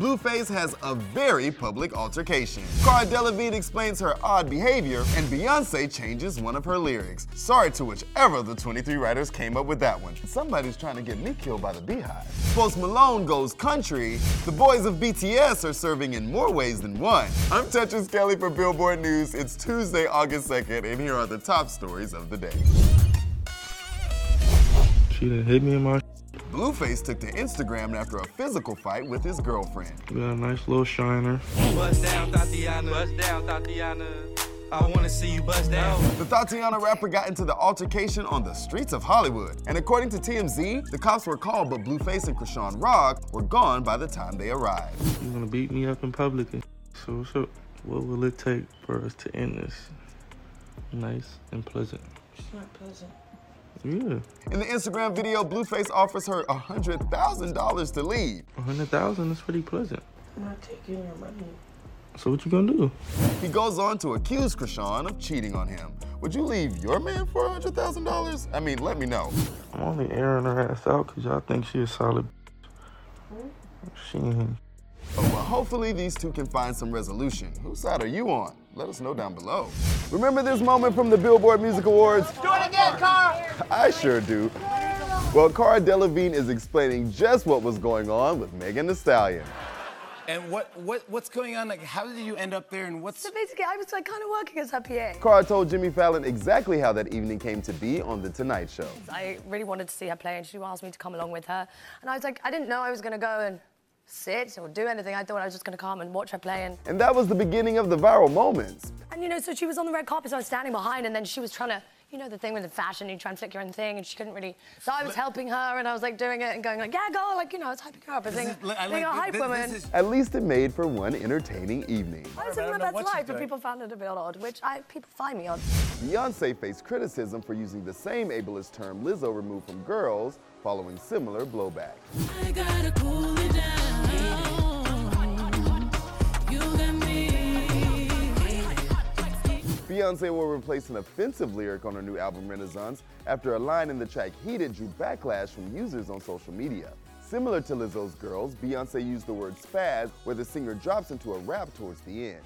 Blueface has a very public altercation. Cara Delevingne explains her odd behavior, and Beyoncé changes one of her lyrics. Sorry to whichever of the 23 writers came up with that one. Somebody's trying to get me killed by the beehive. Post Malone goes country. The boys of BTS are serving in more ways than one. I'm Tetris Kelly for Billboard News. It's Tuesday, August 2nd, and here are the top stories of the day. She done hit me in my... Blueface took to Instagram after a physical fight with his girlfriend. You got a nice little shiner. Bust down, Tatiana. Bust down, Tatiana. I wanna see you bust down. The Tatiana rapper got into the altercation on the streets of Hollywood. And according to TMZ, the cops were called, but Blueface and Chrisean Rock were gone by the time they arrived. You're gonna beat me up in public. So what's up? What will it take for us to end this? Nice and pleasant. It's not pleasant. Yeah. In the Instagram video, Blueface offers her $100,000 to leave. $100,000 is pretty pleasant. I'm not taking your money. So what you gonna do? He goes on to accuse Chrisean of cheating on him. Would you leave your man for $100,000? I mean, let me know. I'm only airing her ass out because y'all think she a solid bitch. She ain't. Oh, well, hopefully these two can find some resolution. Whose side are you on? Let us know down below. Remember this moment from the Billboard Music Awards? Do it again, Cara! I sure do. Well, Cara Delevingne is explaining just what was going on with Megan Thee Stallion. And what's going on? Like, how did you end up there? And what's... So basically, I was like kind of working as her PA. Cara told Jimmy Fallon exactly how that evening came to be on The Tonight Show. I really wanted to see her play, and she asked me to come along with her. And I was like, I didn't know I was going to go and sit or do anything. I thought I was just going to come and watch her play. And that was the beginning of the viral moments. And, you know, so she was on the red carpet, so I was standing behind, and then she was trying to, you know, the thing with the fashion, you try and flick your own thing, and she couldn't really... So I was helping her, and I was, like, doing it and going, like, yeah, go, like, you know, I was hyping her up. I was being a hype woman. At least it made for one entertaining evening. I was in my best life, but people found it a bit odd, which people find me odd. Beyoncé faced criticism for using the same ableist term Lizzo removed from girls following similar blowback. I gotta cool it down. Beyoncé will replace an offensive lyric on her new album Renaissance after a line in the track Heated drew backlash from users on social media. Similar to Lizzo's Girls, Beyoncé used the word spaz, where the singer drops into a rap towards the end.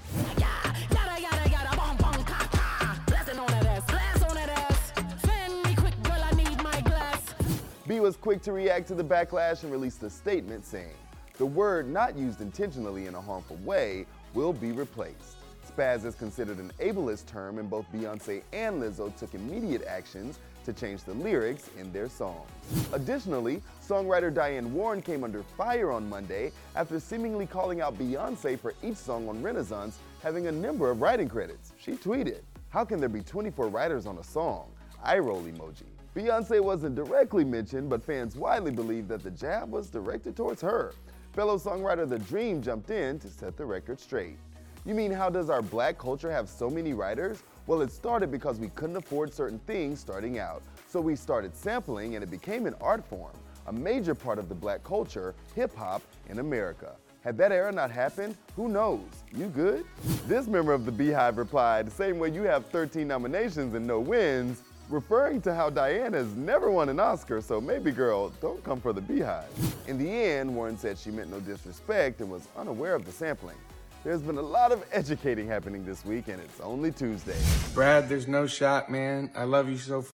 B was quick to react to the backlash and released a statement saying, "The word not used intentionally in a harmful way will be replaced." Spaz is considered an ableist term, and both Beyoncé and Lizzo took immediate actions to change the lyrics in their songs. Additionally, songwriter Diane Warren came under fire on Monday after seemingly calling out Beyoncé for each song on Renaissance having a number of writing credits. She tweeted, "How can there be 24 writers on a song? Eye roll emoji." Beyoncé wasn't directly mentioned, but fans widely believe that the jab was directed towards her. Fellow songwriter The Dream jumped in to set the record straight. "You mean how does our black culture have so many writers? Well, it started because we couldn't afford certain things starting out. So we started sampling and it became an art form, a major part of the black culture, hip hop in America. Had that era not happened, who knows? You good?" This member of the Beehive replied, "Same way you have 13 nominations and no wins," referring to how Diane has never won an Oscar, so maybe, girl, don't come for the Beehive. In the end, Warren said she meant no disrespect and was unaware of the sampling. There's been a lot of educating happening this week, and it's only Tuesday. Brad, there's no shot, man. I love you so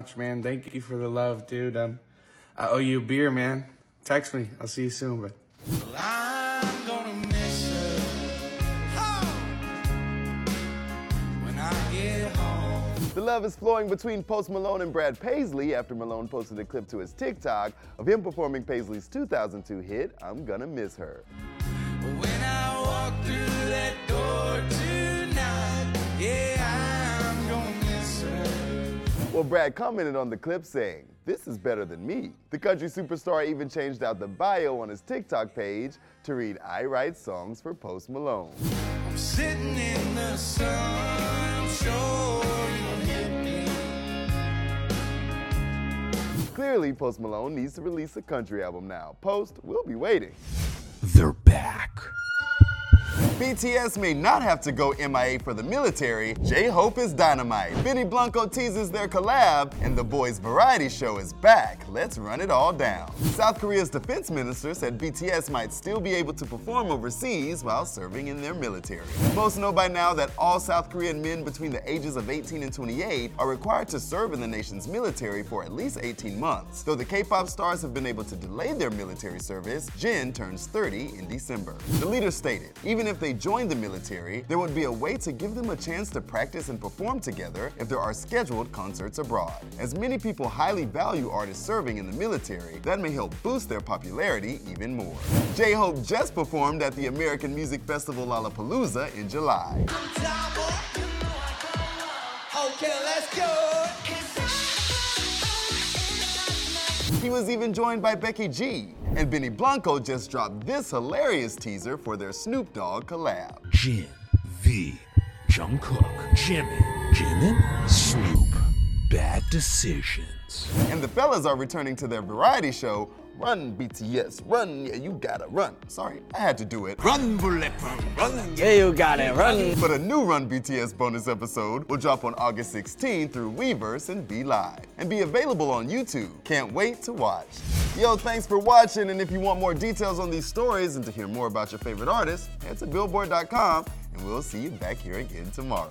much, man. Thank you for the love, dude. I owe you a beer, man. Text me. I'll see you soon, bud. Well, I'm gonna miss her. Oh! The love is flowing between Post Malone and Brad Paisley after Malone posted a clip to his TikTok of him performing Paisley's 2002 hit, I'm Gonna Miss Her. When I walk through that door tonight, yeah, I'm gonna miss her. Well, Brad commented on the clip saying, "This is better than me." The country superstar even changed out the bio on his TikTok page to read, "I write songs for Post Malone." I'm sitting in the sun, sure you'll hit me. Clearly, Post Malone needs to release a country album now. Post, we'll be waiting. They're back. BTS may not have to go MIA for the military, J-Hope is dynamite, Benny Blanco teases their collab, and the boys' variety show is back. Let's run it all down. South Korea's defense minister said BTS might still be able to perform overseas while serving in their military. Most know by now that all South Korean men between the ages of 18 and 28 are required to serve in the nation's military for at least 18 months. Though the K-pop stars have been able to delay their military service, Jin turns 30 in December. The leader stated, even if they joined the military, there would be a way to give them a chance to practice and perform together if there are scheduled concerts abroad. As many people highly value artists serving in the military, that may help boost their popularity even more. J-Hope just performed at the American Music Festival Lollapalooza in July. Okay, let's go. He was even joined by Becky G. And Benny Blanco just dropped this hilarious teaser for their Snoop Dogg collab. Jin v. Jungkook, Jimin, Snoop, bad decisions. And the fellas are returning to their variety show, Run BTS, Run, yeah, you gotta run. Sorry, I had to do it. Run, bullet, run, yeah, you gotta run. But a new Run BTS bonus episode will drop on August 16 through Weverse and Be Live, and be available on YouTube. Can't wait to watch. Yo, thanks for watching, and if you want more details on these stories and to hear more about your favorite artists, head to billboard.com, and we'll see you back here again tomorrow.